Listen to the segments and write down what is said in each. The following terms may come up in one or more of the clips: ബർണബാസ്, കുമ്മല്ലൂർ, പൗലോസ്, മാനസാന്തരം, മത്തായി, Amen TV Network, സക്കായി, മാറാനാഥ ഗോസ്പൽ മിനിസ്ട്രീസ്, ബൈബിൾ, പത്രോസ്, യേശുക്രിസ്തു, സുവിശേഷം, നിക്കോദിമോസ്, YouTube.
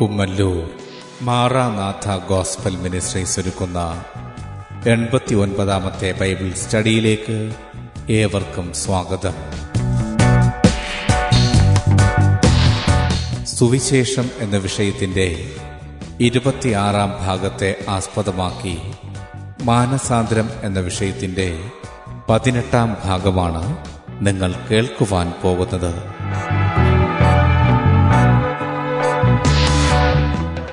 കുമ്മല്ലൂർ Maranatha gospel ministries ഒരുക്കുന്ന 89-ാമത്തെ ബൈബിൾ സ്റ്റഡിയിലേക്ക് ഏവർക്കും സ്വാഗതം. സുവിശേഷം എന്ന വിഷയത്തിൻ്റെ 26-ാം ഭാഗത്തെ ആസ്പദമാക്കി മാനസാന്തരം എന്ന വിഷയത്തിൻ്റെ 18-ാം ഭാഗമാണ് നിങ്ങൾ കേൾക്കുവാൻ പോകുന്നത്.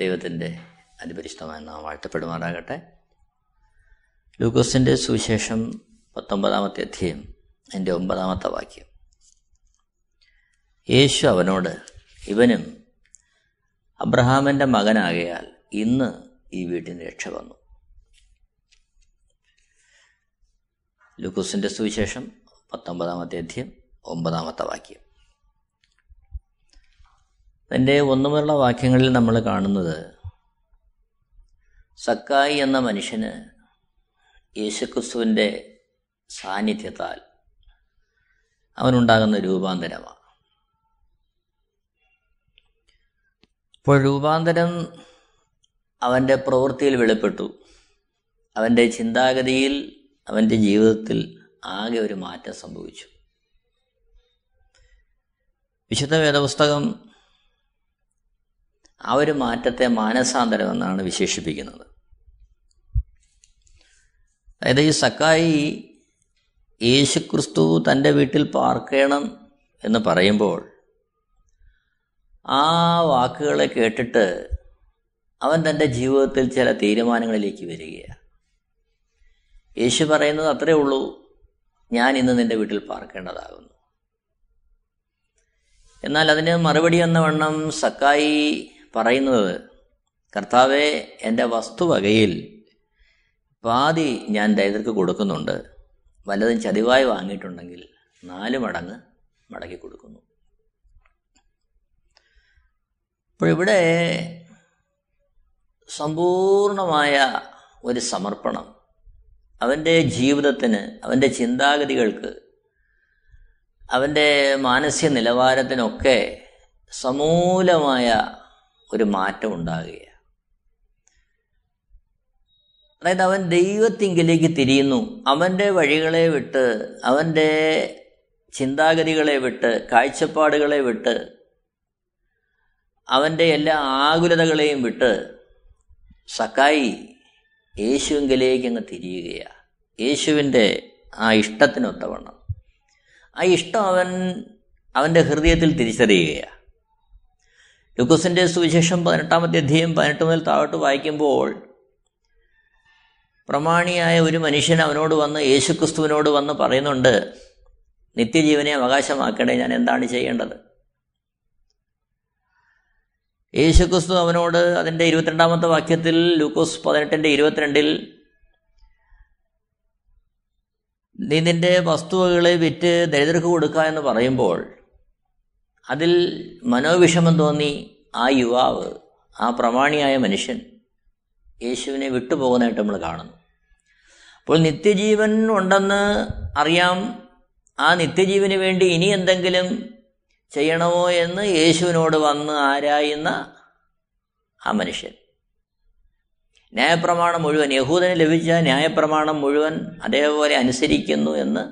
ദൈവത്തിൻ്റെ അതിപരിഷ്ഠമായ നാം വാഴ്ത്തപ്പെടുമാറാകട്ടെ. ലൂക്കോസിൻ്റെ സുവിശേഷം 19-ാമത്തെ അധ്യായം, എൻ്റെ 9-ാമത്തെ വാക്യം. യേശു അവനോട്, ഇവനും അബ്രഹാമിൻ്റെ മകനാകയാൽ ഇന്ന് ഈ വീട്ടിന് രക്ഷ വന്നു. ലൂക്കോസിൻ്റെ സുവിശേഷം 19-ാമത്തെ അധ്യായം 9-ാമത്തെ വാക്യം. തൻ്റെ ഒന്നുമുള്ള വാക്യങ്ങളിൽ നമ്മൾ കാണുന്നത്, സക്കായി എന്ന മനുഷ്യന് യേശുക്രിസ്തുവിൻ്റെ സാന്നിധ്യത്താൽ അവനുണ്ടാകുന്ന രൂപാന്തരമാണ്. ഇപ്പോൾ രൂപാന്തരം അവൻ്റെ പ്രവൃത്തിയിൽ വെളിപ്പെട്ടു, അവൻ്റെ ചിന്താഗതിയിൽ, അവൻ്റെ ജീവിതത്തിൽ ആകെ ഒരു മാറ്റം സംഭവിച്ചു. വിശുദ്ധ വേദപുസ്തകം ആ ഒരു മാറ്റത്തെ മാനസാന്തരം എന്നാണ് വിശേഷിപ്പിക്കുന്നത്. അതായത്, ഈ സക്കായി യേശുക്രിസ്തു തൻ്റെ വീട്ടിൽ പാർക്കണം എന്ന് പറയുമ്പോൾ ആ വാക്കുകളെ കേട്ടിട്ട് അവൻ തൻ്റെ ജീവിതത്തിൽ ചില തീരുമാനങ്ങളിലേക്ക് വരികയാണ്. യേശു പറയുന്നത് അത്രേ ഉള്ളൂ, ഞാൻ ഇന്ന് നിൻ്റെ വീട്ടിൽ പാർക്കേണ്ടതാകുന്നു. എന്നാൽ അതിന് മറുപടി എന്ന വണ്ണം സക്കായി പറയുന്നത്, കർത്താവേ, എൻ്റെ വസ്തുവകയിൽ പാതി ഞാൻ ദരിദ്രർക്ക് കൊടുക്കുന്നുണ്ട്, വല്ലതും ചതിവായി വാങ്ങിയിട്ടുണ്ടെങ്കിൽ 4 മടങ്ങ് മടക്കി കൊടുക്കുന്നു. അപ്പോൾ ഇവിടെ സമ്പൂർണമായ ഒരു സമർപ്പണം അവൻ്റെ ജീവിതത്തിന്, അവൻ്റെ ചിന്താഗതികൾക്ക്, അവൻ്റെ മാനസിക നിലവാരത്തിനൊക്കെ സമൂലമായ ഒരു മാറ്റം ഉണ്ടാകുകയാണ്. അതായത്, അവൻ ദൈവത്തിങ്കിലേക്ക് തിരിയുന്നു. അവൻ്റെ വഴികളെ വിട്ട്, അവൻ്റെ ചിന്താഗതികളെ വിട്ട്, കാഴ്ചപ്പാടുകളെ വിട്ട്, അവൻ്റെ എല്ലാ ആകുലതകളെയും വിട്ട് സക്കായി യേശുവിലേക്ക് അങ്ങ് തിരിയുകയാണ്. യേശുവിൻ്റെ ആ ഇഷ്ടത്തിനൊത്തവണ്ണം ആ ഇഷ്ടം അവൻ്റെ ഹൃദയത്തിൽ തിരിച്ചറിയുകയാണ്. ലൂക്കോസിൻ്റെ സുവിശേഷം 18-ാമത്തെ അധ്യായം 18 മുതൽ താഴോട്ട് വായിക്കുമ്പോൾ, പ്രമാണിയായ ഒരു മനുഷ്യൻ അവനോട് വന്ന്, യേശുക്രിസ്തുവിനോട് വന്ന് പറയുന്നുണ്ട്, നിത്യജീവനെ അവകാശമാക്കേണ്ടേ, ഞാൻ എന്താണ് ചെയ്യേണ്ടത്? യേശുക്രിസ്തു അവനോട് അതിൻ്റെ 22-ാമത്തെ വാക്യത്തിൽ, ലൂക്കോസ് 18:22, നീ നിൻ്റെ വസ്തുവകളെ വിറ്റ് ദരിദ്രർക്ക് കൊടുക്കുക എന്ന് പറയുമ്പോൾ അതിൽ മനോവിഷമം തോന്നി ആ യുവാവ്, ആ പ്രമാണിയായ മനുഷ്യൻ യേശുവിനെ വിട്ടുപോകുന്നതായിട്ട് നമ്മൾ കാണുന്നു. അപ്പോൾ നിത്യജീവൻ ഉണ്ടെന്ന് അറിയാം, ആ നിത്യജീവന് വേണ്ടി ഇനി എന്തെങ്കിലും ചെയ്യണമോ എന്ന് യേശുവിനോട് വന്ന് ആരായുന്ന ആ മനുഷ്യൻ, ന്യായപ്രമാണം മുഴുവൻ, യഹൂദന് ലഭിച്ച ന്യായപ്രമാണം മുഴുവൻ അതേപോലെ അനുസരിക്കുന്നു എന്ന്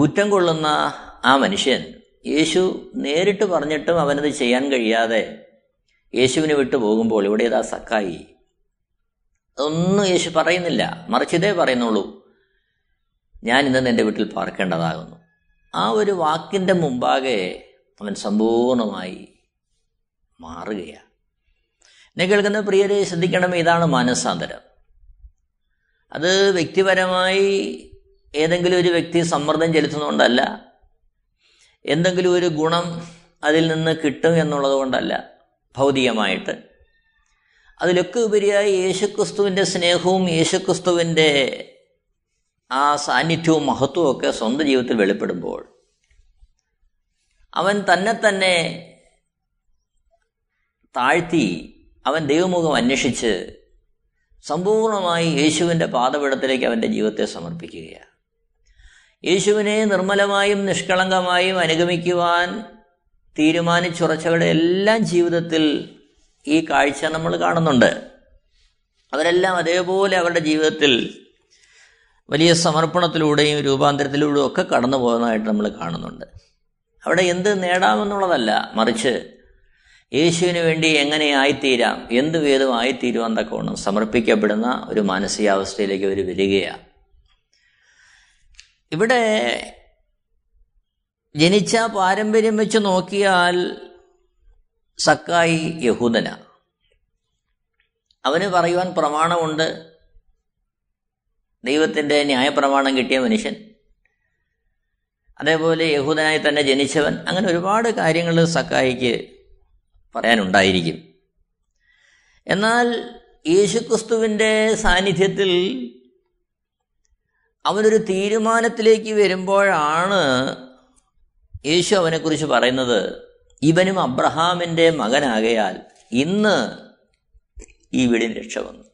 ഊറ്റം കൊള്ളുന്ന ആ മനുഷ്യൻ, യേശു നേരിട്ട് പറഞ്ഞിട്ടും അവനത് ചെയ്യാൻ കഴിയാതെ യേശുവിനെ വിട്ടു പോകുമ്പോൾ ഇവിടെ ഇതാ സക്കായി. അതൊന്നും യേശു പറയുന്നില്ല, മറിച്ച് ഇതേ പറയുന്നുള്ളൂ, ഞാൻ ഇന്ന് എൻ്റെ വീട്ടിൽ പാർക്കേണ്ടതാകുന്നു. ആ ഒരു വാക്കിൻ്റെ മുമ്പാകെ അവൻ സമ്പൂർണമായി മാറുകയാണ്. എന്നെ കേൾക്കുന്ന പ്രിയരെ, ശ്രദ്ധിക്കണം, ഇതാണ് മാനസാന്തരം. അത് വ്യക്തിപരമായി ഏതെങ്കിലും ഒരു വ്യക്തി സമ്മർദ്ദം ചെലുത്തുന്നുകൊണ്ടല്ല, എന്തെങ്കിലും ഒരു ഗുണം അതിൽ നിന്ന് കിട്ടും എന്നുള്ളത് കൊണ്ടല്ല, ഭൗതികമായിട്ട്. അതിലൊക്കെ ഉപരിയായി യേശുക്രിസ്തുവിൻ്റെ സ്നേഹവും യേശുക്രിസ്തുവിൻ്റെ ആ സാന്നിധ്യവും മഹത്വവും ഒക്കെ സ്വന്തം ജീവിതത്തിൽ വെളിപ്പെടുമ്പോൾ അവൻ തന്നെ തന്നെ താഴ്ത്തി അവൻ ദൈവമുഖം അന്വേഷിച്ച് സമ്പൂർണമായി യേശുവിൻ്റെ പാദപീഠത്തിലേക്ക് അവൻ്റെ ജീവിതത്തെ സമർപ്പിക്കുകയാണ്. യേശുവിനെ നിർമ്മലമായും നിഷ്കളങ്കമായും അനുഗമിക്കുവാൻ തീരുമാനിച്ചുറച്ചവരുടെ എല്ലാം ജീവിതത്തിൽ ഈ കാഴ്ച നമ്മൾ കാണുന്നുണ്ട്. അവരെല്ലാം അതേപോലെ അവരുടെ ജീവിതത്തിൽ വലിയ സമർപ്പണത്തിലൂടെയും രൂപാന്തരത്തിലൂടെയും ഒക്കെ കടന്നു പോകുന്നതായിട്ട് നമ്മൾ കാണുന്നുണ്ട്. അവിടെ എന്ത് നേടാമെന്നുള്ളതല്ല, മറിച്ച് യേശുവിന് വേണ്ടി എങ്ങനെ ആയിത്തീരാം, എന്ത് വേദവും ആയിത്തീരുവാൻ തക്കവണ്ണം സമർപ്പിക്കപ്പെടുന്ന ഒരു മാനസികാവസ്ഥയിലേക്ക് അവർ വരികയാണ്. ഇവിടെ ജനിച്ച പാരമ്പര്യം വെച്ച് നോക്കിയാൽ സക്കായി യഹൂദന, അവന് പറയുവാൻ പ്രമാണമുണ്ട്, ദൈവത്തിൻ്റെ ന്യായപ്രമാണം കിട്ടിയ മനുഷ്യൻ, അതേപോലെ യഹൂദനായി തന്നെ ജനിച്ചവൻ, അങ്ങനെ ഒരുപാട് കാര്യങ്ങൾ സക്കായിക്ക് പറയാനുണ്ടായിരിക്കും. എന്നാൽ യേശുക്രിസ്തുവിൻ്റെ സാന്നിധ്യത്തിൽ അവനൊരു തീരുമാനത്തിലേക്ക് വരുമ്പോഴാണ് യേശു അവനെക്കുറിച്ച് പറയുന്നത്, ഇവനും അബ്രഹാമിൻ്റെ മകനാകയാൽ ഇന്ന് ഈ വീടിന് രക്ഷ വന്നു.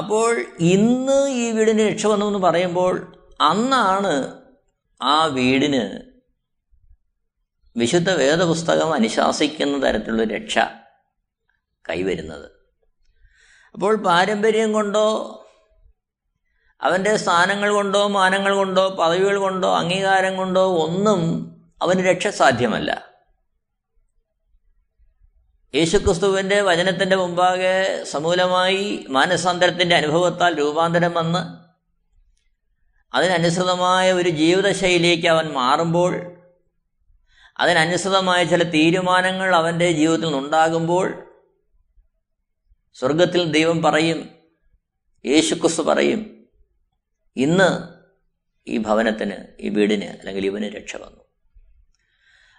അപ്പോൾ ഇന്ന് ഈ വീടിന് രക്ഷ വന്നു എന്ന് പറയുമ്പോൾ അന്നാണ് ആ വീടിന് വിശുദ്ധ വേദപുസ്തകം അനുശാസിക്കുന്ന തരത്തിലുള്ള രക്ഷ കൈവരുന്നത്. അപ്പോൾ പാരമ്പര്യം കൊണ്ടോ അവൻ്റെ സ്ഥാനങ്ങൾ കൊണ്ടോ മാനങ്ങൾ കൊണ്ടോ പദവികൾ കൊണ്ടോ അംഗീകാരം കൊണ്ടോ ഒന്നും അവന് രക്ഷ സാധ്യമല്ല. യേശുക്രിസ്തുവിൻ്റെ വചനത്തിൻ്റെ മുമ്പാകെ സമൂലമായി മാനസാന്തരത്തിൻ്റെ അനുഭവത്താൽ രൂപാന്തരം വന്ന് അതിനനുസൃതമായ ഒരു ജീവിതശൈലിയിലേക്ക് അവൻ മാറുമ്പോൾ, അതിനനുസൃതമായ ചില തീരുമാനങ്ങൾ അവൻ്റെ ജീവിതത്തിൽ നിന്നുണ്ടാകുമ്പോൾ സ്വർഗത്തിൽ ദൈവം പറയും, യേശുക്രിസ്തു പറയും, ഇന്ന് ഈ ഭവനത്തിന്, ഈ വീടിന്, അല്ലെങ്കിൽ ഇവന് രക്ഷ വന്നു.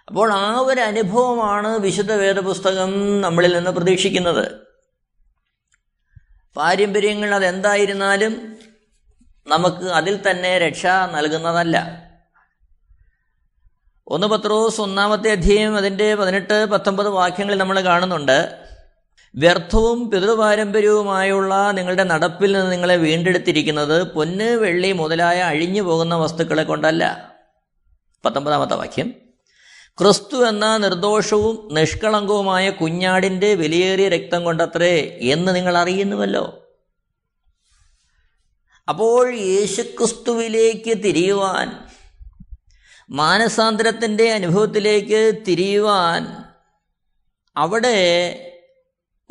അപ്പോൾ ആ ഒരു അനുഭവമാണ് വിശുദ്ധ വേദപുസ്തകം നമ്മളിൽ നിന്ന് പ്രതീക്ഷിക്കുന്നത്. പാരമ്പര്യങ്ങൾ അതെന്തായിരുന്നാലും നമുക്ക് അതിൽ തന്നെ രക്ഷ നൽകുന്നതല്ല. 1 പത്രോസ് 1-ാം അധ്യായം അതിൻ്റെ 18-19 വാക്യങ്ങളിൽ നമ്മൾ കാണുന്നുണ്ട്, വ്യർത്ഥവും പിതൃപാരമ്പര്യവുമായുള്ള നിങ്ങളുടെ നടപ്പിൽ നിന്ന് നിങ്ങളെ വീണ്ടെടുത്തിരിക്കുന്നത് പൊന്ന് വെള്ളി മുതലായ അഴിഞ്ഞു പോകുന്ന വസ്തുക്കളെ കൊണ്ടല്ല. 19-ാമത്തെ വാക്യം, ക്രിസ്തു എന്ന നിർദോഷവും നിഷ്കളങ്കവുമായ കുഞ്ഞാടിൻ്റെ വിലയേറിയ രക്തം കൊണ്ടത്രേ എന്ന് നിങ്ങൾ അറിയുന്നുവല്ലോ. അപ്പോൾ യേശുക്രിസ്തുവിലേക്ക് തിരിയുവാൻ, മാനസാന്തരത്തിൻ്റെ അനുഭവത്തിലേക്ക് തിരിയുവാൻ അവിടെ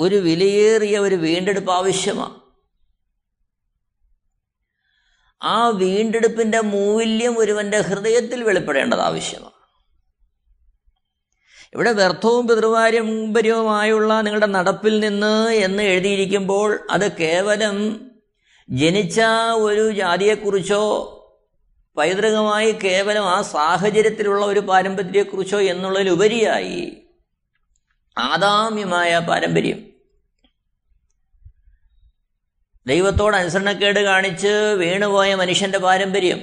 ഒരു വിലയേറിയ ഒരു വീണ്ടെടുപ്പ് ആവശ്യമാണ്. ആ വീണ്ടെടുപ്പിൻ്റെ മൂല്യം ഒരുവൻ്റെ ഹൃദയത്തിൽ വെളിപ്പെടേണ്ടത് ആവശ്യമാണ്. ഇവിടെ വ്യർത്ഥവും പിതൃപാരമ്പര്യവുമായുള്ള നിങ്ങളുടെ നടപ്പിൽ നിന്ന് എന്ന് എഴുതിയിരിക്കുമ്പോൾ അത് കേവലം ജനിച്ച ഒരു ജാതിയെക്കുറിച്ചോ പൈതൃകമായി കേവലം ആ സാഹചര്യത്തിലുള്ള ഒരു പാരമ്പര്യത്തെക്കുറിച്ചോ എന്നുള്ളതിലുപരിയായി ആദാമ്യമായ പാരമ്പര്യം, ദൈവത്തോട് അനുസരണക്കേട് കാണിച്ച് വീണുപോയ മനുഷ്യൻ്റെ പാരമ്പര്യം,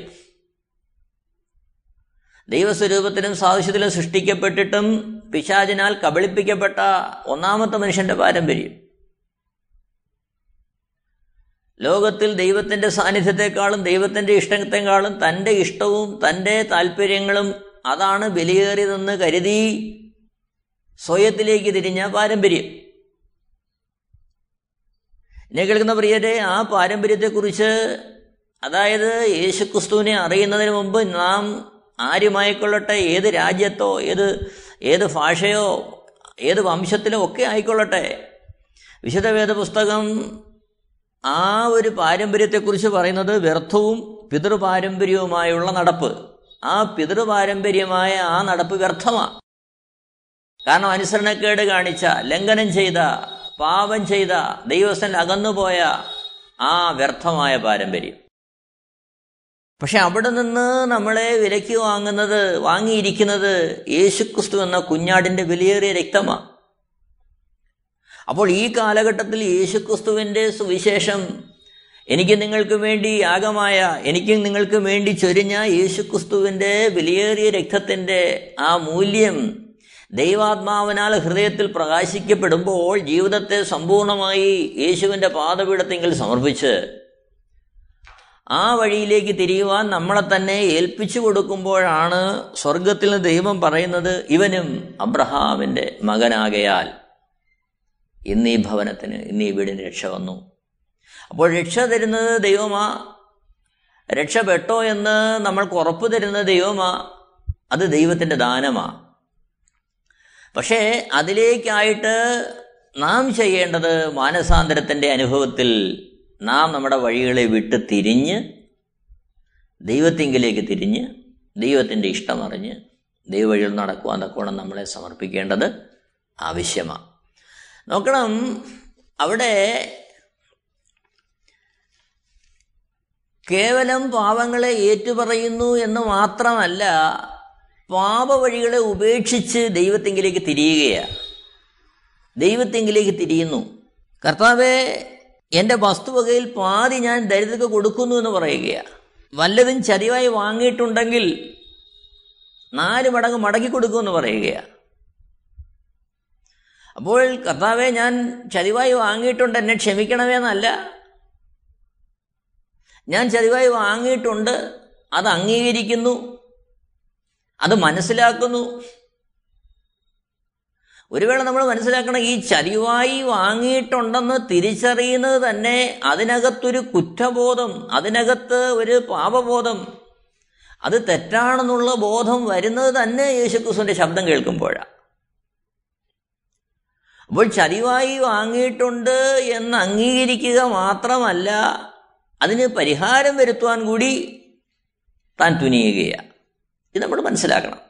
ദൈവസ്വരൂപത്തിലും സാദൃശ്യത്തിലും സൃഷ്ടിക്കപ്പെട്ടിട്ടും പിശാചിനാൽ കബളിപ്പിക്കപ്പെട്ട ഒന്നാമത്തെ മനുഷ്യൻ്റെ പാരമ്പര്യം, ലോകത്തിൽ ദൈവത്തിൻ്റെ സാന്നിധ്യത്തെക്കാളും ദൈവത്തിൻ്റെ ഇഷ്ടത്തെക്കാളും തൻ്റെ ഇഷ്ടവും തൻ്റെ താല്പര്യങ്ങളും അതാണ് വിലയേറിയതെന്ന് കരുതി സ്വയത്തിലേക്ക് തിരിഞ്ഞ പാരമ്പര്യം. എന്നെ കേൾക്കുന്ന പ്രിയരെ, ആ പാരമ്പര്യത്തെക്കുറിച്ച്, അതായത് യേശുക്രിസ്തുവിനെ അറിയുന്നതിന് മുമ്പ് നാം ആരുമായിക്കൊള്ളട്ടെ, ഏത് രാജ്യത്തോ ഏത് ഭാഷയോ ഏത് വംശത്തിലോ ഒക്കെ ആയിക്കൊള്ളട്ടെ, വിശുദ്ധ വേദപുസ്തകം ആ ഒരു പാരമ്പര്യത്തെക്കുറിച്ച് പറയുന്നത് വ്യർത്ഥവും പിതൃപാരമ്പര്യവുമായുള്ള നടപ്പ്. ആ പിതൃപാരമ്പര്യമായ ആ നടപ്പ് വ്യർത്ഥമാണ്. കാരണം അനുസരണക്കേട് കാണിച്ച, ലംഘനം ചെയ്ത, പാപം ചെയ്ത, ദൈവസ്ഥനിൽ അകന്നുപോയ ആ വ്യർത്ഥമായ പാരമ്പര്യം. പക്ഷെ അവിടെ നിന്ന് നമ്മളെ വിലയ്ക്ക് വാങ്ങിയിരിക്കുന്നത് യേശുക്രിസ്തു എന്ന കുഞ്ഞാടിൻ്റെ വിലയേറിയ രക്തമാണ്. അപ്പോൾ ഈ കാലഘട്ടത്തിൽ യേശുക്രിസ്തുവിൻ്റെ സുവിശേഷം എനിക്ക് നിങ്ങൾക്ക് വേണ്ടി യാഗമായ, എനിക്കും നിങ്ങൾക്ക് വേണ്ടി ചൊരിഞ്ഞ യേശുക്രിസ്തുവിൻ്റെ വിലയേറിയ രക്തത്തിൻ്റെ ആ മൂല്യം ദൈവാത്മാവിനാൽ ഹൃദയത്തിൽ പ്രകാശിക്കപ്പെടുമ്പോൾ ജീവിതത്തെ സമ്പൂർണമായി യേശുവിൻ്റെ പാദപീഠത്തെങ്കിൽ സമർപ്പിച്ച് ആ വഴിയിലേക്ക് തിരിയുവാൻ നമ്മളെ തന്നെ ഏൽപ്പിച്ചു കൊടുക്കുമ്പോഴാണ് സ്വർഗത്തിൽ ദൈവം പറയുന്നത്, ഇവനും അബ്രഹാമിൻ്റെ മകനാകയാൽ ഇന്ന് ഈ ഭവനത്തിന്, ഇന്ന് ഈ വീടിന് രക്ഷ വന്നു. അപ്പോൾ രക്ഷ തരുന്നത് ദൈവമാ, രക്ഷപ്പെട്ടോ എന്ന് നമ്മൾക്ക് ഉറപ്പ് തരുന്നത് ദൈവമാ, അത് ദൈവത്തിൻ്റെ ദാനമാ. പക്ഷേ അതിലേക്കായിട്ട് നാം ചെയ്യേണ്ടത് മാനസാന്തരത്തിൻ്റെ അനുഭവത്തിൽ നാം നമ്മുടെ വഴികളെ വിട്ട് തിരിഞ്ഞ് ദൈവത്തിങ്കിലേക്ക് തിരിഞ്ഞ് ദൈവത്തിൻ്റെ ഇഷ്ടമറിഞ്ഞ് ദൈവവഴിയിൽ നടക്കുവാൻ തക്കോണം നമ്മളെ സമർപ്പിക്കേണ്ടത് ആവശ്യമാണ്. നോക്കണം, അവിടെ കേവലം പാപങ്ങളെ ഏറ്റുപറയുന്നു എന്ന് മാത്രമല്ല, പാപവഴികളെ ഉപേക്ഷിച്ച് ദൈവത്തിങ്കിലേക്ക് തിരിയുകയാണ്, ദൈവത്തിങ്കിലേക്ക് തിരിയുന്നു. കർത്താവേ, എൻ്റെ വസ്തുവകയിൽ പാതി ഞാൻ ദരിദ്രർക്ക് കൊടുക്കുന്നു എന്ന് പറയുകയാണ്. വല്ലതും ചതിവായി വാങ്ങിയിട്ടുണ്ടെങ്കിൽ 4 മടങ്ങ് മടക്കി കൊടുക്കുമെന്ന് പറയുകയാണ്. അപ്പോൾ കർത്താവെ, ഞാൻ ചതിവായി വാങ്ങിയിട്ടുണ്ട്, എന്നെ ക്ഷമിക്കണമെന്നല്ല, ഞാൻ ചതിവായി വാങ്ങിയിട്ടുണ്ട്, അത് അംഗീകരിക്കുന്നു, അത് മനസ്സിലാക്കുന്നു. ഒരുവേള നമ്മൾ മനസ്സിലാക്കണം, ഈ ചതിവായി വാങ്ങിയിട്ടുണ്ടെന്ന് തിരിച്ചറിയുന്നത് തന്നെ അതിനകത്തൊരു കുറ്റബോധം, അതിനകത്ത് ഒരു പാപബോധം, അത് തെറ്റാണെന്നുള്ള ബോധം വരുന്നത് തന്നെ യേശുക്രിസ്തുവിൻ്റെ ശബ്ദം കേൾക്കുമ്പോഴാണ്. അപ്പോൾ ചതിവായി വാങ്ങിയിട്ടുണ്ട് എന്ന് അംഗീകരിക്കുക മാത്രമല്ല, അതിന് പരിഹാരം വരുത്തുവാൻ കൂടി താൻ തുനിയുകയാണ്. ഇത് നമ്മൾ മനസ്സിലാക്കണം.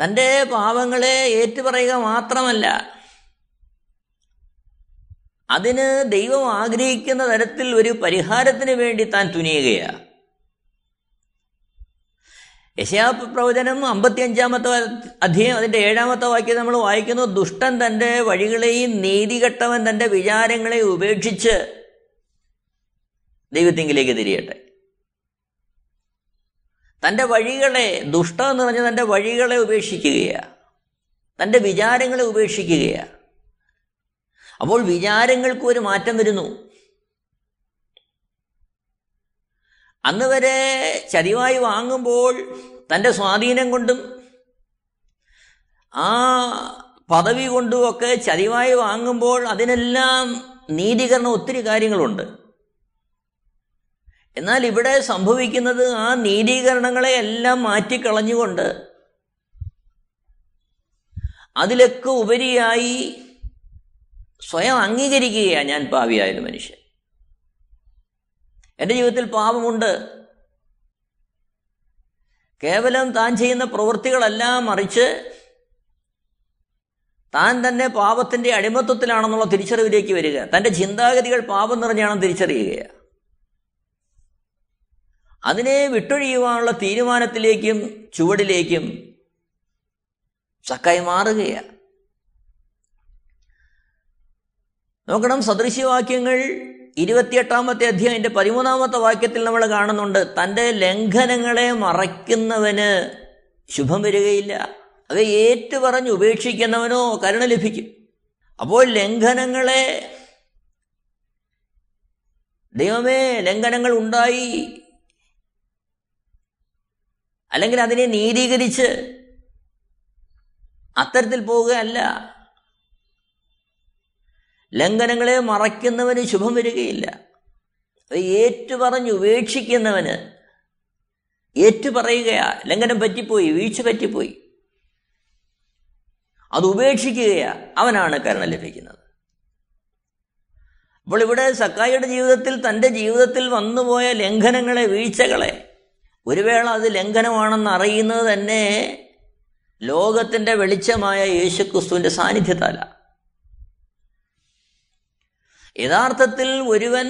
തൻ്റെ പാപങ്ങളെ ഏറ്റുപറയുക മാത്രമല്ല, അതിന് ദൈവം ആഗ്രഹിക്കുന്ന തരത്തിൽ ഒരു പരിഹാരത്തിന് വേണ്ടി താൻ തുനിയുകയാണ്. യെശയ്യാപ്രവചനം 55-ാമത്തെ അധ്യായം അതിൻ്റെ 7-ാമത്തെ വാക്യം നമ്മൾ വായിക്കുന്നു, ദുഷ്ടൻ തൻ്റെ വഴികളെയും നീതികെട്ടവൻ തൻ്റെ വിചാരങ്ങളെയും ഉപേക്ഷിച്ച് ദൈവത്തിങ്കിലേക്ക് തിരിയട്ടെ. തൻ്റെ വഴികളെ, ദുഷ്ടം എന്ന് പറഞ്ഞാൽ തൻ്റെ വഴികളെ ഉപേക്ഷിക്കുകയാണ്, തൻ്റെ വിചാരങ്ങളെ ഉപേക്ഷിക്കുകയാണ്. അപ്പോൾ വിചാരങ്ങൾക്ക് ഒരു മാറ്റം വരുന്നു. അന്ന് വരെ ചതിവായി വാങ്ങുമ്പോൾ തൻ്റെ സ്വാധീനം കൊണ്ടും ആ പദവി കൊണ്ടുമൊക്കെ ചതിവായി വാങ്ങുമ്പോൾ അതിനെല്ലാം നീതീകരണം ഒത്തിരി കാര്യങ്ങളുണ്ട്. എന്നാൽ ഇവിടെ സംഭവിക്കുന്നത് ആ നീതീകരണങ്ങളെ എല്ലാം മാറ്റിക്കളഞ്ഞുകൊണ്ട് അതിലൊക്കെ ഉപരിയായി സ്വയം അംഗീകരിക്കുകയാണ്, ഞാൻ പാപിയായൊരു മനുഷ്യൻ, എൻ്റെ ജീവിതത്തിൽ പാപമുണ്ട്. കേവലം താൻ ചെയ്യുന്ന പ്രവൃത്തികളെല്ലാം മറിച്ച് താൻ തന്നെ പാപത്തിൻ്റെ അടിമത്വത്തിലാണെന്നുള്ള തിരിച്ചറിവിലേക്ക് വരിക. തൻ്റെ ചിന്താഗതികൾ പാപം നിറഞ്ഞാണെന്ന് തിരിച്ചറിയുകയാണ്. അതിനെ വിട്ടൊഴിയുവാനുള്ള തീരുമാനത്തിലേക്കും ചുവടിലേക്കും ചക്കായി മാറുകയാണ്. നോക്കണം, സദൃശ്യവാക്യങ്ങൾ 28-ാമത്തെ അധ്യായം 13-ാമത്തെ വാക്യത്തിൽ നമ്മൾ കാണുന്നുണ്ട്, തൻ്റെ ലംഘനങ്ങളെ മറയ്ക്കുന്നവന് ശുഭം വരികയില്ല, അവ ഏറ്റുപറഞ്ഞ് ഉപേക്ഷിക്കുന്നവനോ കരുണ ലഭിക്കും. അപ്പോൾ ലംഘനങ്ങളെ, ദൈവമേ ലംഘനങ്ങൾ ഉണ്ടായി, അല്ലെങ്കിൽ അതിനെ നീതീകരിച്ച് അത്തരത്തിൽ പോവുകയല്ല, ലംഘനങ്ങളെ മറയ്ക്കുന്നവന് ശുഭം വരികയില്ല, ഏറ്റുപറഞ്ഞ് ഉപേക്ഷിക്കുന്നവന്. ഏറ്റുപറയുകയാ, ലംഘനം പറ്റിപ്പോയി, വീഴ്ച പറ്റിപ്പോയി, അത് ഉപേക്ഷിക്കുകയാ, അവനാണ് കരുണ ലഭിക്കുന്നത്. അപ്പോൾ ഇവിടെ സക്കായിയുടെ ജീവിതത്തിൽ തൻ്റെ ജീവിതത്തിൽ വന്നുപോയ ലംഘനങ്ങളെ, വീഴ്ചകളെ, ഒരു വേള അത് ലംഘനമാണെന്ന് അറിയുന്നത് തന്നെ ലോകത്തിൻ്റെ വെളിച്ചമായ യേശുക്രിസ്തുവിൻ്റെ സാന്നിധ്യത്താല. യഥാർത്ഥത്തിൽ ഒരുവൻ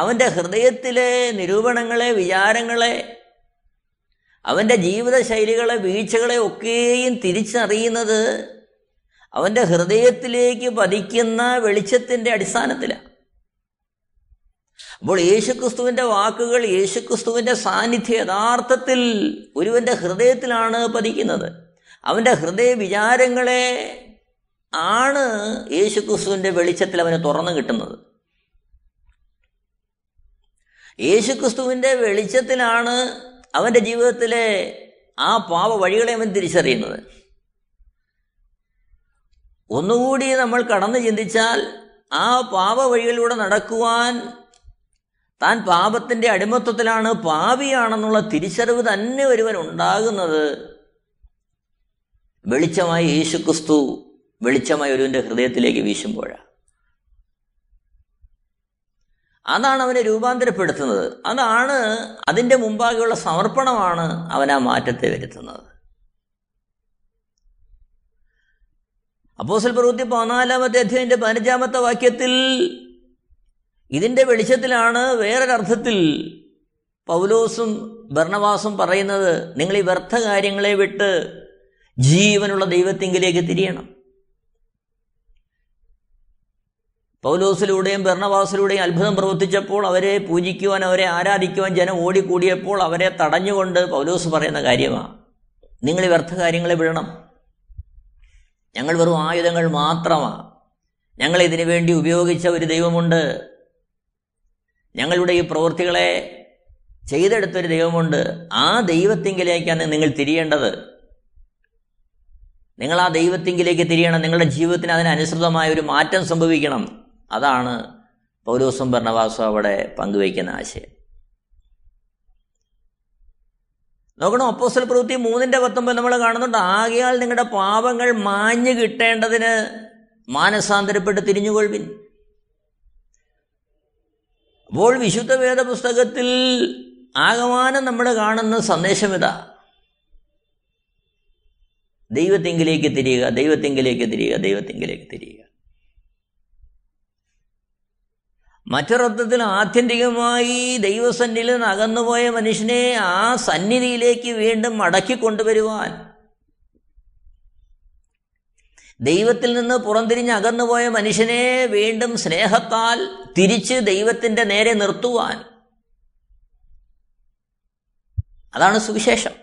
അവൻ്റെ ഹൃദയത്തിലെ നിരൂപണങ്ങളെ, വിചാരങ്ങളെ, അവൻ്റെ ജീവിതശൈലികളെ, വീഴ്ചകളെ ഒക്കെയും തിരിച്ചറിയുന്നത് അവൻ്റെ ഹൃദയത്തിലേക്ക് പതിക്കുന്ന വെളിച്ചത്തിൻ്റെ അടിസ്ഥാനത്തിലാണ്. അപ്പോൾ യേശുക്രിസ്തുവിൻ്റെ വാക്കുകൾ, യേശുക്രിസ്തുവിൻ്റെ സാന്നിധ്യം യഥാർത്ഥത്തിൽ ഒരുവൻ്റെ ഹൃദയത്തിലാണ് പതിക്കുന്നത്. അവൻ്റെ ഹൃദയ വിചാരങ്ങളെ ആണ് യേശുക്രിസ്തുവിൻ്റെ വെളിച്ചത്തിൽ അവന് തുറന്നു കിട്ടുന്നത്. യേശുക്രിസ്തുവിൻ്റെ വെളിച്ചത്തിലാണ് അവൻ്റെ ജീവിതത്തിലെ ആ പാപ വഴികളെ അവൻ തിരിച്ചറിയുന്നത്. ഒന്നുകൂടി നമ്മൾ കടന്നു ചിന്തിച്ചാൽ ആ പാപ വഴികളിലൂടെ നടക്കുവാൻ താൻ പാപത്തിൻ്റെ അടിമത്വത്തിലാണ്, പാപിയാണെന്നുള്ള തിരിച്ചറിവ് തന്നെ ഒരുവൻ ഉണ്ടാകുന്നത് വെളിച്ചമായി യേശുക്രിസ്തു വെളിച്ചമായി ഒരുവൻ്റെ ഹൃദയത്തിലേക്ക് വീശുമ്പോഴാണ്. അതാണ് അവനെ രൂപാന്തരപ്പെടുത്തുന്നത്. അതാണ് അതിൻ്റെ മുമ്പാകെയുള്ള സമർപ്പണമാണ് അവനാ മാറ്റത്തെ വരുത്തുന്നത്. അപ്പോസ്തല പ്രവൃത്തി 14-ാമത്തെ അധ്യായത്തിൻ്റെ 15-ാമത്തെ വാക്യത്തിൽ ഇതിൻ്റെ വെളിച്ചത്തിലാണ് വേറൊരർത്ഥത്തിൽ പൗലോസും ബർണബാസും പറയുന്നത്, നിങ്ങൾ ഈ വ്യർത്ഥ കാര്യങ്ങളെ വിട്ട് ജീവനുള്ള ദൈവത്തിങ്കിലേക്ക് തിരിയണം. പൗലോസിലൂടെയും ബർണബാസിലൂടെയും അത്ഭുതം പ്രവർത്തിച്ചപ്പോൾ അവരെ പൂജിക്കുവാൻ, അവരെ ആരാധിക്കുവാൻ ജനം ഓടിക്കൂടിയപ്പോൾ അവരെ തടഞ്ഞുകൊണ്ട് പൗലോസ് പറയുന്ന കാര്യമാണ്, നിങ്ങൾ ഈ വ്യർത്ഥ കാര്യങ്ങളെ വിടണം. ഞങ്ങൾ വെറും ആയുധങ്ങൾ മാത്രമാണ്. ഞങ്ങളിതിനു വേണ്ടി ഉപയോഗിച്ച ഒരു ദൈവമുണ്ട്. ഞങ്ങളുടെ ഈ പ്രവൃത്തികളെ ചെയ്തെടുത്തൊരു ദൈവമുണ്ട്. ആ ദൈവത്തിങ്കിലേക്കാണ് നിങ്ങൾ തിരിയേണ്ടത്. നിങ്ങൾ ആ ദൈവത്തിങ്കിലേക്ക് തിരിയണം. നിങ്ങളുടെ ജീവിതത്തിന് അതിനനുസൃതമായ ഒരു മാറ്റം സംഭവിക്കണം. അതാണ് പൗലോസും ബർണബാസും അവിടെ പങ്കുവയ്ക്കുന്ന ആശയം. നോക്കണം, അപ്പോസ്തല പ്രവൃത്തി 3:19 നമ്മൾ കാണുന്നുണ്ട്, ആകയാൽ നിങ്ങളുടെ പാപങ്ങൾ മാഞ്ഞു കിട്ടേണ്ടതിന് മാനസാന്തരപ്പെട്ട് തിരിഞ്ഞുകൊള്ളുവിൻ. അപ്പോൾ വിശുദ്ധ വേദ പുസ്തകത്തിൽ ആകമാനം നമ്മൾ കാണുന്ന സന്ദേശമിതാ, ദൈവത്തിങ്കിലേക്ക് തിരിയുക, ദൈവത്തിങ്കിലേക്ക് തിരിയുക, ദൈവത്തിങ്കിലേക്ക് തിരിയുക. മറ്റൊരർത്ഥത്തിൽ ആത്യന്തികമായി ദൈവസന്നിധിയിൽ നിന്ന് അകന്നുപോയ മനുഷ്യനെ ആ സന്നിധിയിലേക്ക് വീണ്ടും മടക്കി കൊണ്ടുവരുവാൻ, ദൈവത്തിൽ നിന്ന് പുറംതിരിഞ്ഞ് അകന്നുപോയ മനുഷ്യനെ വീണ്ടും സ്നേഹത്താൽ തിരിച്ച് ദൈവത്തിൻ്റെ നേരെ നിർത്തുവാൻ, അതാണ് സുവിശേഷം.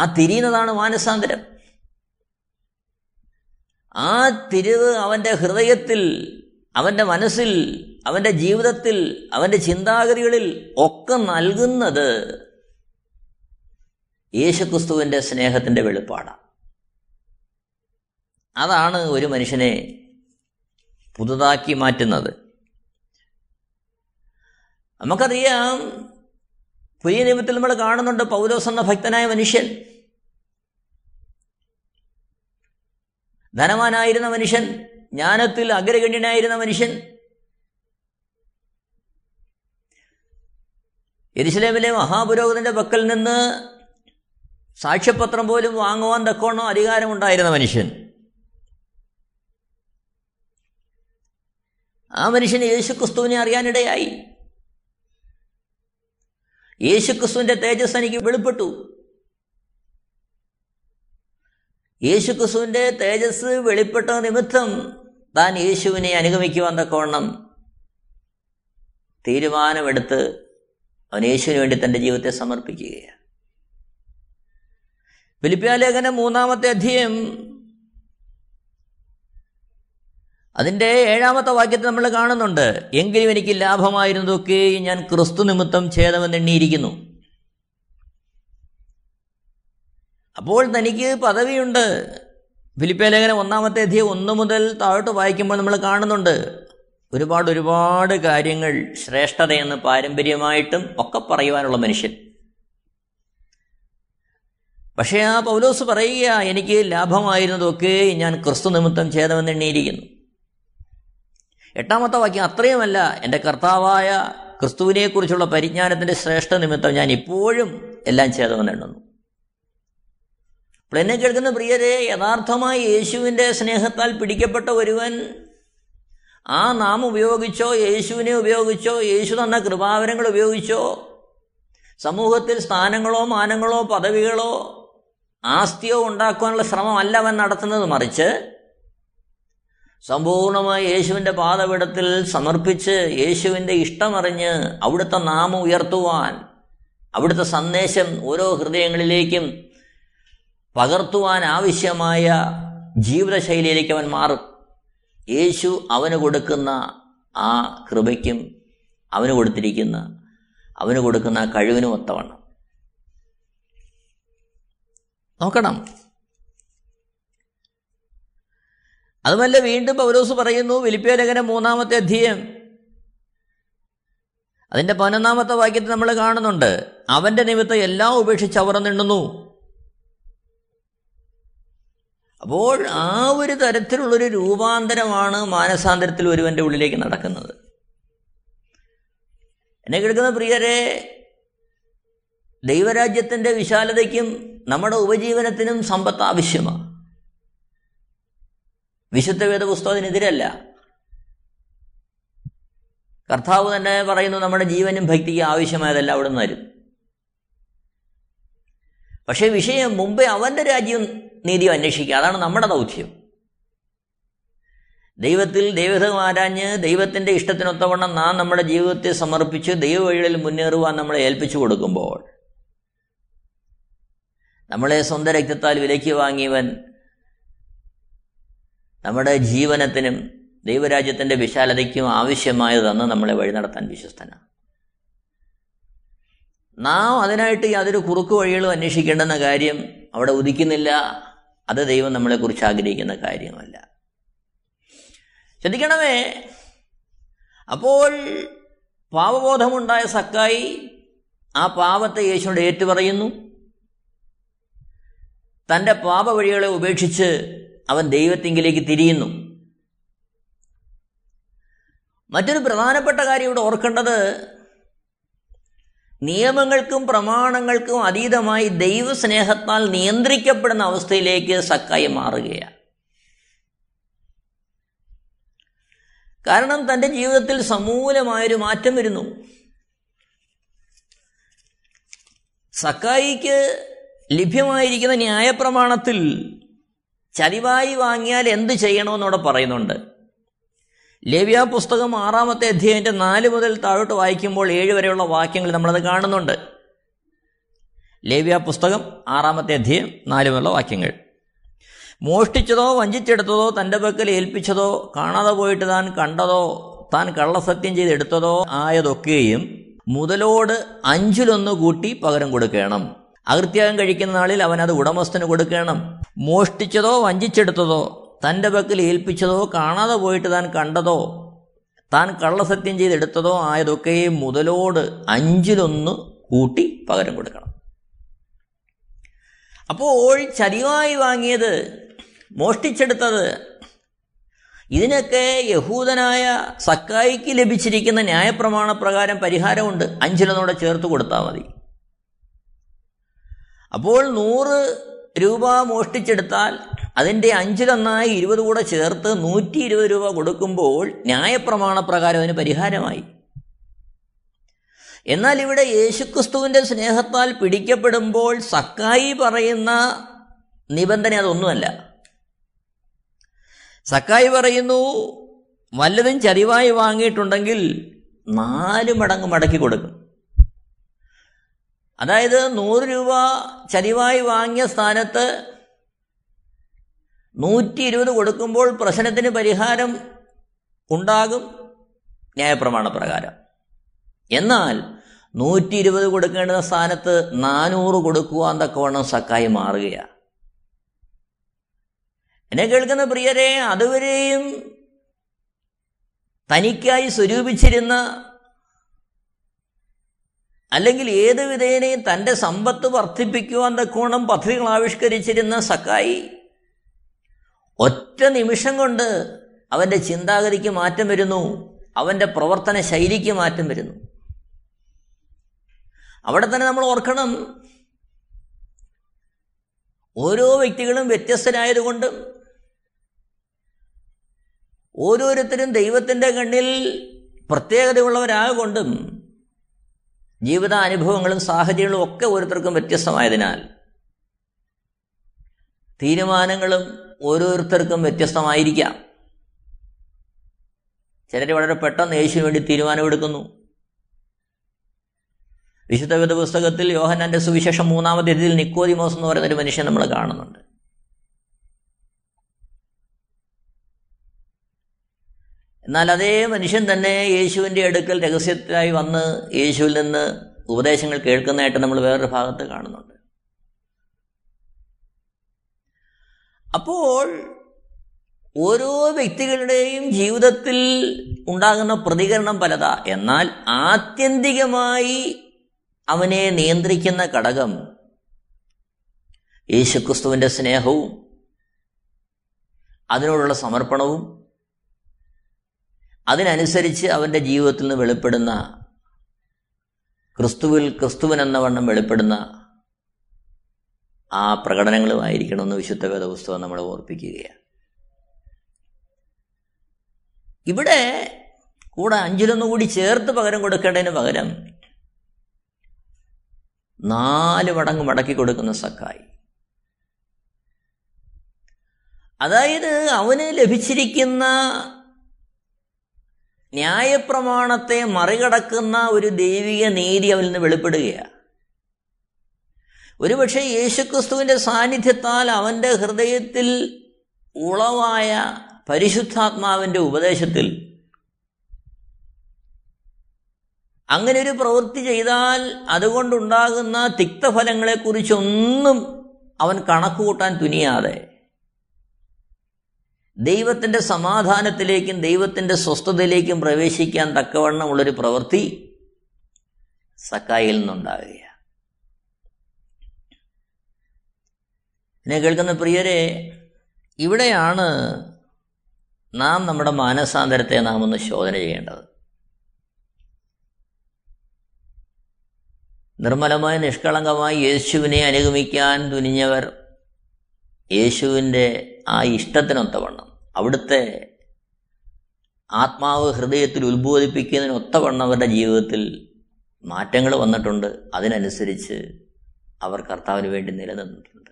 ആ തിരിയുന്നതാണ് മാനസാന്തരം. ആ തിരിവ് അവൻ്റെ ഹൃദയത്തിൽ, അവൻ്റെ മനസ്സിൽ, അവൻ്റെ ജീവിതത്തിൽ, അവൻ്റെ ചിന്താഗതികളിൽ ഒക്കെ നൽകുന്നത് യേശുക്രിസ്തുവിൻ്റെ സ്നേഹത്തിൻ്റെ വെളിപ്പാടാണ്. അതാണ് ഒരു മനുഷ്യനെ പുതുതാക്കി മാറ്റുന്നത്. നമുക്കറിയാം, പുതിയ നിയമത്തിൽ നമ്മൾ കാണുന്നുണ്ട്, പൗലോസ് എന്ന ഭക്തനായ മനുഷ്യൻ, ധനവാനായിരുന്ന മനുഷ്യൻ, ജ്ഞാനത്തിൽ അഗ്രഗണ്യനായിരുന്ന മനുഷ്യൻ, യെരുശലേമിലെ മഹാപുരോഹിതന്റെ പക്കൽ നിന്ന് സാക്ഷ്യപത്രം പോലും വാങ്ങുവാൻ തക്കോണം അധികാരമുണ്ടായിരുന്ന മനുഷ്യൻ. ആ മനുഷ്യന് യേശുക്രിസ്തുവിനെ അറിയാനിടയായി. യേശുക്രിസ്തുവിൻ്റെ തേജസ് തനിക്ക് വെളിപ്പെട്ടു. യേശുക്രിസ്തുവിൻ്റെ തേജസ് വെളിപ്പെട്ട നിമിത്തം താൻ യേശുവിനെ അനുഗമിക്കുവാൻ തക്കവണ്ണം തീരുമാനമെടുത്ത് അവൻ യേശുവിന് വേണ്ടി തൻ്റെ ജീവിതത്തെ സമർപ്പിക്കുകയാണ്. ഫിലിപ്പിയ ലേഖനം 3-ാമത്തെ അധ്യായം അതിൻ്റെ 7-ാമത്തെ വാക്യത്തിൽ നമ്മൾ കാണുന്നുണ്ട്, എങ്കിലും എനിക്ക് ലാഭമായിരുന്നതൊക്കെ ഞാൻ ക്രിസ്തു നിമിത്തം ഛേദമെന്നെണ്ണിയിരിക്കുന്നു. അപ്പോൾ തനിക്ക് പദവിയുണ്ട്. ഫിലിപ്പിയ ലേഖനം 1-ാമത്തെ അധ്യായം 1 മുതൽ താഴോട്ട് വായിക്കുമ്പോൾ നമ്മൾ കാണുന്നുണ്ട്, ഒരുപാട് കാര്യങ്ങൾ ശ്രേഷ്ഠതയെന്ന് പാരമ്പര്യമായിട്ടും ഒക്കെ പറയുവാനുള്ള മനുഷ്യൻ. പക്ഷേ ആ പൗലോസ് പറയുക, എനിക്ക് ലാഭമായിരുന്നതൊക്കെ ഞാൻ ക്രിസ്തു നിമിത്തം ഛേദമെന്നെണ്ണിയിരിക്കുന്നു. 8-ാമത്തെ വാക്യം, അത്രയുമല്ല, എൻ്റെ കർത്താവായ ക്രിസ്തുവിനെക്കുറിച്ചുള്ള പരിജ്ഞാനത്തിൻ്റെ ശ്രേഷ്ഠ നിമിത്തം ഞാൻ ഇപ്പോഴും എല്ലാം ഛേദമെന്നെണ്ണുന്നു. അപ്പോൾ എന്നെ കേൾക്കുന്ന പ്രിയരെ, യഥാർത്ഥമായി യേശുവിൻ്റെ സ്നേഹത്താൽ പിടിക്കപ്പെട്ട ഒരുവൻ ആ നാം ഉപയോഗിച്ചോ, യേശുവിനെ ഉപയോഗിച്ചോ, യേശു തന്ന കൃപാവരങ്ങൾ ഉപയോഗിച്ചോ, സമൂഹത്തിൽ സ്ഥാനങ്ങളോ മാനങ്ങളോ പദവികളോ ആസ്തിയോ ഉണ്ടാക്കുവാനുള്ള ശ്രമമല്ല അവൻ നടത്തുന്നത്, മറിച്ച് സമ്പൂർണമായി യേശുവിൻ്റെ പാദപീഠത്തിൽ സമർപ്പിച്ച് യേശുവിൻ്റെ ഇഷ്ടമറിഞ്ഞ് അവിടുത്തെ നാമം ഉയർത്തുവാൻ, അവിടുത്തെ സന്ദേശം ഓരോ ഹൃദയങ്ങളിലേക്കും പകർത്തുവാൻ ആവശ്യമായ ജീവിതശൈലിയിലേക്ക് അവൻ മാറും. യേശു അവന് കൊടുക്കുന്ന ആ കൃപയ്ക്കും അവന് കൊടുക്കുന്ന ആ കഴിവിനും ഒത്തവണ്ണം നോക്കണം. അതുമല്ല, വീണ്ടും പൗലോസ് പറയുന്നു, ഫിലിപ്പിയ ലേഖനം 3-ാമത്തെ അധ്യായം അതിൻ്റെ 11-ാമത്തെ വാക്യത്തിൽ നമ്മൾ കാണുന്നുണ്ട്, അവൻ്റെ നിമിത്തം എല്ലാം ഉപേക്ഷിച്ച് അവർ നിന്നുന്നു. അപ്പോൾ ആ ഒരു തരത്തിലുള്ളൊരു രൂപാന്തരമാണ് മാനസാന്തരത്തിൽ ഒരുവൻ്റെ ഉള്ളിലേക്ക് നടക്കുന്നത്. എന്നെ കേൾക്കുന്ന പ്രിയരെ, ദൈവരാജ്യത്തിൻ്റെ വിശാലതയ്ക്കും നമ്മുടെ ഉപജീവനത്തിനും സമ്പത്ത് ആവശ്യമാണ്. വിശുദ്ധ വേദപുസ്തകത്തിനെതിരല്ല, കർത്താവ് തന്നെ പറയുന്നു, നമ്മുടെ ജീവനും ഭക്തിക്ക് ആവശ്യമായതല്ല അവിടെ നിന്ന് തരും. പക്ഷേ വിഷയം മുമ്പേ അവൻ്റെ രാജ്യവും നീതിയും അന്വേഷിക്കുക, അതാണ് നമ്മുടെ ദൗത്യം. ദൈവത്തിൽ ദൈവഹിതം ആരാഞ്ഞ് ദൈവത്തിൻ്റെ ഇഷ്ടത്തിനൊത്തവണ്ണം നാം നമ്മുടെ ജീവിതത്തെ സമർപ്പിച്ച് ദൈവവഴികളിൽ മുന്നേറുവാൻ നമ്മളെ ഏൽപ്പിച്ചു കൊടുക്കുമ്പോൾ, നമ്മളെ സ്വന്തം രക്തത്താൽ വിലയ്ക്ക് വാങ്ങിയവൻ നമ്മുടെ ജീവനത്തിനും ദൈവരാജ്യത്തിൻ്റെ വിശാലതയ്ക്കും ആവശ്യമായത് തന്ന് നമ്മളെ വഴി നടത്താൻ വിശ്വസ്തനാണ്. നാം അതിനായിട്ട് യാതൊരു കുറുക്കു വഴികളും അന്വേഷിക്കേണ്ടെന്ന കാര്യം അവിടെ ഉദിക്കുന്നില്ല. അത് ദൈവം നമ്മളെക്കുറിച്ച് ആഗ്രഹിക്കുന്ന കാര്യമല്ല. ശ്രദ്ധിക്കണമേ, അപ്പോൾ പാപബോധമുണ്ടായ സക്കായി ആ പാപത്തെ യേശുവിനോട് ഏറ്റുപറയുന്നു. തൻ്റെ പാപവഴികളെ ഉപേക്ഷിച്ച് അവൻ ദൈവത്തിങ്കിലേക്ക് തിരിയുന്നു. മറ്റൊരു പ്രധാനപ്പെട്ട കാര്യം ഇവിടെ ഓർക്കേണ്ടത്, നിയമങ്ങൾക്കും പ്രമാണങ്ങൾക്കും അതീതമായി ദൈവസ്നേഹത്താൽ നിയന്ത്രിക്കപ്പെടുന്ന അവസ്ഥയിലേക്ക് സക്കായി മാറുകയാണ്. കാരണം തൻ്റെ ജീവിതത്തിൽ സമൂലമായൊരു മാറ്റം വരുന്നു. സക്കായിക്ക് ലഭ്യമായിരിക്കുന്ന ന്യായപ്രമാണത്തിൽ ചതിവായി വാങ്ങിയാൽ എന്ത് ചെയ്യണമെന്നവിടെ പറയുന്നുണ്ട്. ലേവ്യ പുസ്തകം 6-ാമത്തെ അധ്യായത്തിൻ്റെ 4 മുതൽ താഴോട്ട് വായിക്കുമ്പോൾ 7 വരെയുള്ള വാക്യങ്ങൾ നമ്മളത് കാണുന്നുണ്ട്. ലേവ്യ പുസ്തകം 6-ാമത്തെ അധ്യായം 4 മുതലുള്ള വാക്യങ്ങൾ. മോഷ്ടിച്ചതോ വഞ്ചിച്ചെടുത്തതോ തൻ്റെ പക്കൽ ഏൽപ്പിച്ചതോ കാണാതെ പോയിട്ട് താൻ കണ്ടതോ താൻ കള്ളസത്യം ചെയ്തെടുത്തതോ ആയതൊക്കെയും മുതലോട് 1/5 കൂട്ടി പകരം കൊടുക്കണം. അകൃത്യം കഴിക്കുന്ന നാളിൽ അവനത് ഉടമസ്ഥന് കൊടുക്കണം. മോഷ്ടിച്ചതോ വഞ്ചിച്ചെടുത്തതോ തൻ്റെ പക്കൽ ഏൽപ്പിച്ചതോ കാണാതെ പോയിട്ട് താൻ കണ്ടതോ താൻ കള്ളസത്യം ചെയ്തെടുത്തതോ ആയതൊക്കെയും മുതലോട് 1/5 കൂട്ടി പകരം കൊടുക്കണം. അപ്പോൾ ചതിവായി വാങ്ങിയത്, മോഷ്ടിച്ചെടുത്തത്, ഇതിനൊക്കെ യഹൂദനായ സക്കായിക്ക് ലഭിച്ചിരിക്കുന്ന ന്യായപ്രമാണ പ്രകാരം പരിഹാരമുണ്ട്. 5 ചേർത്ത് കൊടുത്താൽ മതി. അപ്പോൾ 100 രൂപ മോഷ്ടിച്ചെടുത്താൽ അതിൻ്റെ 1/5 20 ചേർത്ത് 120 രൂപ കൊടുക്കുമ്പോൾ ന്യായപ്രമാണ പ്രകാരം അതിന് പരിഹാരമായി. എന്നാൽ ഇവിടെ യേശുക്രിസ്തുവിൻ്റെ സ്നേഹത്താൽ പിടിക്കപ്പെടുമ്പോൾ സക്കായി പറയുന്ന നിബന്ധന അതൊന്നുമല്ല. സക്കായി പറയുന്നു, വല്ലതും ചരിവായി വാങ്ങിയിട്ടുണ്ടെങ്കിൽ 4 മടങ്ങ് മടക്കി കൊടുക്കും. അതായത് 100 രൂപ ചരിവായി വാങ്ങിയ സ്ഥാനത്ത് 120 കൊടുക്കുമ്പോൾ പ്രശ്നത്തിന് പരിഹാരം ഉണ്ടാകും ന്യായപ്രമാണ പ്രകാരം. എന്നാൽ 120 കൊടുക്കേണ്ടുന്ന സ്ഥാനത്ത് 400 കൊടുക്കുവാൻ തക്കവണ്ണം സക്കായി മാറുകയാണ്. എന്നെ കേൾക്കുന്ന പ്രിയരെ, അതുവരെയും തനിക്കായി സ്വരൂപിച്ചിരുന്ന, അല്ലെങ്കിൽ ഏത് വിധേനയും തൻ്റെ സമ്പത്ത് വർദ്ധിപ്പിക്കുവാൻ തക്കോണം പദ്ധതികൾ ആവിഷ്കരിച്ചിരുന്ന സക്കായി ഒറ്റ നിമിഷം കൊണ്ട് അവൻ്റെ ചിന്താഗതിക്ക് മാറ്റം വരുന്നു, അവൻ്റെ പ്രവർത്തന ശൈലിക്ക് മാറ്റം വരുന്നു. അവിടെ തന്നെ നമ്മൾ ഓർക്കണം, ഓരോ വ്യക്തികളും വ്യത്യസ്തരായതുകൊണ്ടും ഓരോരുത്തരും ദൈവത്തിൻ്റെ കണ്ണിൽ പ്രത്യേകതയുള്ളവരാകൊണ്ടും ജീവിതാനുഭവങ്ങളും സാഹചര്യങ്ങളും ഒക്കെ ഓരോരുത്തർക്കും വ്യത്യസ്തമായതിനാൽ തീരുമാനങ്ങളും ഓരോരുത്തർക്കും വ്യത്യസ്തമായിരിക്കാം. ചിലർ വളരെ പെട്ടെന്ന് യേശുവിന് വേണ്ടി തീരുമാനമെടുക്കുന്നു. വിശുദ്ധ വേദ പുസ്തകത്തിൽ യോഹന്നാന്റെ സുവിശേഷം 3-ാമധ്യായത്തിൽ നിക്കോദിമോസ് എന്ന് പറയുന്ന ഒരു മനുഷ്യൻ നമ്മൾ കാണുന്നുണ്ട്. എന്നാൽ അതേ മനുഷ്യൻ തന്നെ യേശുവിൻ്റെ അടുക്കൽ രഹസ്യത്തിലായി വന്ന് യേശുവിൽ നിന്ന് ഉപദേശങ്ങൾ കേൾക്കുന്നതായിട്ട് നമ്മൾ വേറൊരു ഭാഗത്ത് കാണുന്നുണ്ട്. അപ്പോൾ ഓരോ വ്യക്തികളുടെയും ജീവിതത്തിൽ ഉണ്ടാകുന്ന പ്രതികരണം പലതാ. എന്നാൽ ആത്യന്തികമായി അവനെ നിയന്ത്രിക്കുന്ന ഘടകം യേശുക്രിസ്തുവിൻ്റെ സ്നേഹവും അതിനോടുള്ള സമർപ്പണവും അതിനനുസരിച്ച് അവൻ്റെ ജീവിതത്തിൽ നിന്ന് വെളിപ്പെടുന്ന ക്രിസ്തുവിനെന്ന വണ്ണം വെളിപ്പെടുന്ന ആ പ്രകടനങ്ങളുമായിരിക്കണമെന്ന് വിശുദ്ധ വേദപുസ്തകം നമ്മളെ ഓർപ്പിക്കുകയാണ്. ഇവിടെ കൂടെ 5 ചേർത്ത് പകരം കൊടുക്കേണ്ടതിന് പകരം 4 മടങ്ങ് മടക്കി കൊടുക്കുന്ന സക്കായി, അതായത് അവന് ലഭിച്ചിരിക്കുന്ന ന്യായപ്രമാണത്തെ മറികടക്കുന്ന ഒരു ദൈവിക നീതി അവനിൽ നിന്ന് വെളിപ്പെടുകയാണ്. ഒരുപക്ഷെ യേശുക്രിസ്തുവിൻ്റെ സാന്നിധ്യത്താൽ അവൻ്റെ ഹൃദയത്തിൽ ഉളവായ പരിശുദ്ധാത്മാവിൻ്റെ ഉപദേശത്തിൽ അങ്ങനെ ഒരു പ്രവൃത്തി ചെയ്താൽ അതുകൊണ്ടുണ്ടാകുന്ന തിക്തഫലങ്ങളെക്കുറിച്ചൊന്നും അവൻ കണക്കുകൂട്ടാൻ തുനിയാതെ ദൈവത്തിൻ്റെ സമാധാനത്തിലേക്കും ദൈവത്തിൻ്റെ സ്വസ്ഥതയിലേക്കും പ്രവേശിക്കാൻ തക്കവണ്ണമുള്ളൊരു പ്രവൃത്തി സക്കായിൽ നിന്നുണ്ടാകുകയാണ്. എന്നെ കേൾക്കുന്ന പ്രിയരെ, ഇവിടെയാണ് നാം നമ്മുടെ മാനസാന്തരത്തെ നാം ഒന്ന് ശോധന ചെയ്യേണ്ടത്. നിർമ്മലമായ നിഷ്കളങ്കമായി യേശുവിനെ അനുഗമിക്കാൻ തുനിഞ്ഞവർ യേശുവിൻ്റെ ആ ഇഷ്ടത്തിനൊത്തവണ്ണം അവിടുത്തെ ആത്മാവ് ഹൃദയത്തിൽ ഉത്ബോധിപ്പിക്കുന്നതിനൊത്തവണ്ണം അവരുടെ ജീവിതത്തിൽ മാറ്റങ്ങൾ വന്നിട്ടുണ്ട്. അതിനനുസരിച്ച് അവർ കർത്താവിന് വേണ്ടി നിലനിന്നിട്ടുണ്ട്.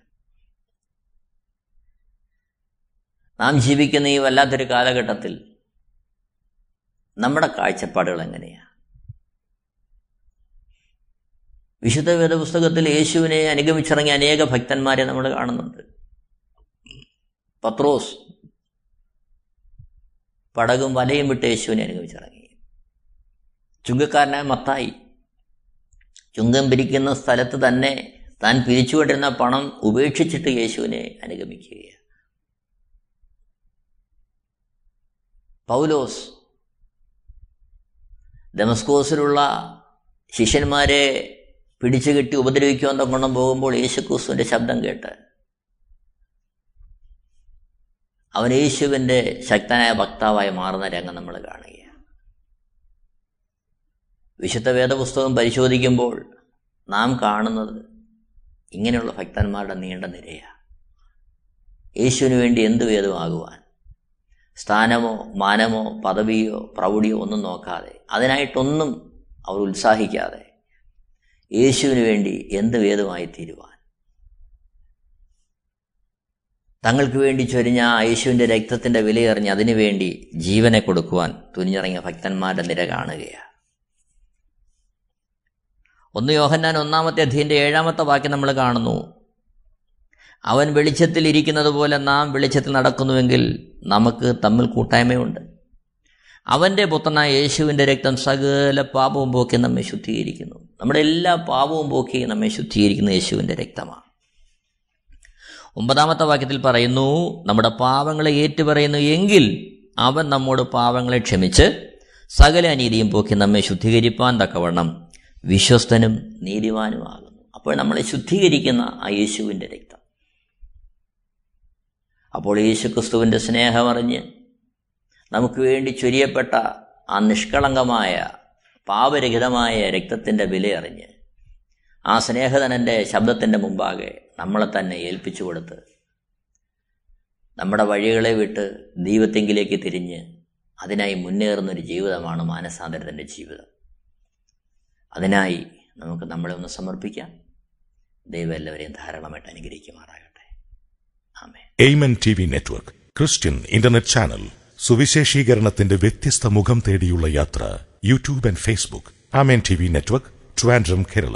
നാം ജീവിക്കുന്ന ഈ വല്ലാത്തൊരു കാലഘട്ടത്തിൽ നമ്മുടെ കാഴ്ചപ്പാടുകൾ എങ്ങനെയാണ്? വിശുദ്ധ വേദപുസ്തകത്തിൽ യേശുവിനെ അനുഗമിച്ചിറങ്ങിയ അനേക ഭക്തന്മാരെ നമ്മൾ കാണുന്നുണ്ട്. പത്രോസ് പടകും വലയും വിട്ട് യേശുവിനെ അനുഗമിച്ചിറങ്ങി. ചുങ്കക്കാരനായ മത്തായി ചുങ്കം പിരിക്കുന്ന സ്ഥലത്ത് തന്നെ താൻ പിരിച്ചുകൊണ്ടിരുന്ന പണം ഉപേക്ഷിച്ചിട്ട് യേശുവിനെ അനുഗമിക്കുകയാണ്. പൗലോസ് ദമസ്കോസിലുള്ള ശിഷ്യന്മാരെ പിടിച്ചുകെട്ടി ഉപദ്രവിക്കുവാൻ തൊണം പോകുമ്പോൾ യേശുക്രിസ്തുവിൻ്റെ ശബ്ദം കേട്ട് അവൻ യേശുവിൻ്റെ ശക്തനായ വക്താവായി മാറുന്ന രംഗം നമ്മൾ കാണുകയാണ്. വിശുദ്ധ വേദപുസ്തകം പരിശോധിക്കുമ്പോൾ നാം കാണുന്നത് ഇങ്ങനെയുള്ള ഭക്തന്മാരുടെ നീണ്ട നിരയാണ്. യേശുവിന് വേണ്ടി എന്തു വേദവും ആകുവാൻ, സ്ഥാനമോ മാനമോ പദവിയോ പ്രൗഢിയോ ഒന്നും നോക്കാതെ, അതിനായിട്ടൊന്നും അവർ ഉത്സാഹിക്കാതെ യേശുവിന് വേണ്ടി എന്ത് വേദമായി തീരുവാൻ, തങ്ങൾക്ക് വേണ്ടി ചൊരിഞ്ഞ ആ യേശുവിൻ്റെ രക്തത്തിൻ്റെ വിലയെറിഞ്ഞ് അതിനുവേണ്ടി ജീവനെ കൊടുക്കുവാൻ തുനിഞ്ഞിറങ്ങിയ ഭക്തന്മാരുടെ നിര കാണുകയാണ്. 1 യോഹന്നാൻ 1-ാമത്തെ അധ്യായത്തിൻ്റെ 7-ാമത്തെ വാക്യം നമ്മൾ കാണുന്നു. അവൻ വെളിച്ചത്തിൽ ഇരിക്കുന്നത് പോലെ നാം വെളിച്ചത്തിൽ നടക്കുന്നുവെങ്കിൽ നമുക്ക് തമ്മിൽ കൂട്ടായ്മയുണ്ട്. അവൻ്റെ പുത്രനായ യേശുവിൻ്റെ രക്തം സകല പാപവും പോക്കി നമ്മെ ശുദ്ധീകരിക്കുന്നു. നമ്മുടെ എല്ലാ പാപവും പോക്കി നമ്മെ ശുദ്ധീകരിക്കുന്ന യേശുവിൻ്റെ രക്തമാണ്. 9-ാമത്തെ വാക്യത്തിൽ പറയുന്നു, നമ്മുടെ പാപങ്ങളെ ഏറ്റുപറയുന്നു എങ്കിൽ അവൻ നമ്മോട് പാപങ്ങളെ ക്ഷമിച്ച് സകല അനീതിയും പോക്കി നമ്മെ ശുദ്ധീകരിപ്പാൻ തക്കവണ്ണം വിശ്വസ്തനും നീതിമാനുമാകുന്നു. അപ്പോൾ നമ്മളെ ശുദ്ധീകരിക്കുന്ന ആ യേശുവിൻ്റെ രക്തം. അപ്പോൾ യേശുക്രിസ്തുവിൻ്റെ സ്നേഹമറിഞ്ഞ് നമുക്ക് വേണ്ടി ചൊരിയപ്പെട്ട ആ നിഷ്കളങ്കമായ പാപരഹിതമായ രക്തത്തിൻ്റെ വിലയറിഞ്ഞ് ആ സ്നേഹധനൻ്റെ ശബ്ദത്തിൻ്റെ മുമ്പാകെ നമ്മളെ തന്നെ ഏൽപ്പിച്ചു കൊടുത്ത് നമ്മുടെ വഴികളെ വിട്ട് ദൈവത്തെങ്കിലേക്ക് തിരിഞ്ഞ് അതിനായി മുന്നേറുന്നൊരു ജീവിതമാണ് മാനസാന്തരത്തിൻ്റെ ജീവിതം. അതിനായി നമുക്ക് നമ്മളെ ഒന്ന് സമർപ്പിക്കാം. ദൈവം എല്ലാവരെയും ധാരാളമായിട്ട് അനുഗ്രഹിക്കുമാറാകട്ടെ. Amen TV Network, Christian internet channel. സുവിശേഷീകരണത്തിന്റെ വ്യത്യസ്ത മുഖം തേടിയുള്ള യാത്ര. YouTube and Facebook. Amen TV Network, Trivandrum, Kerala.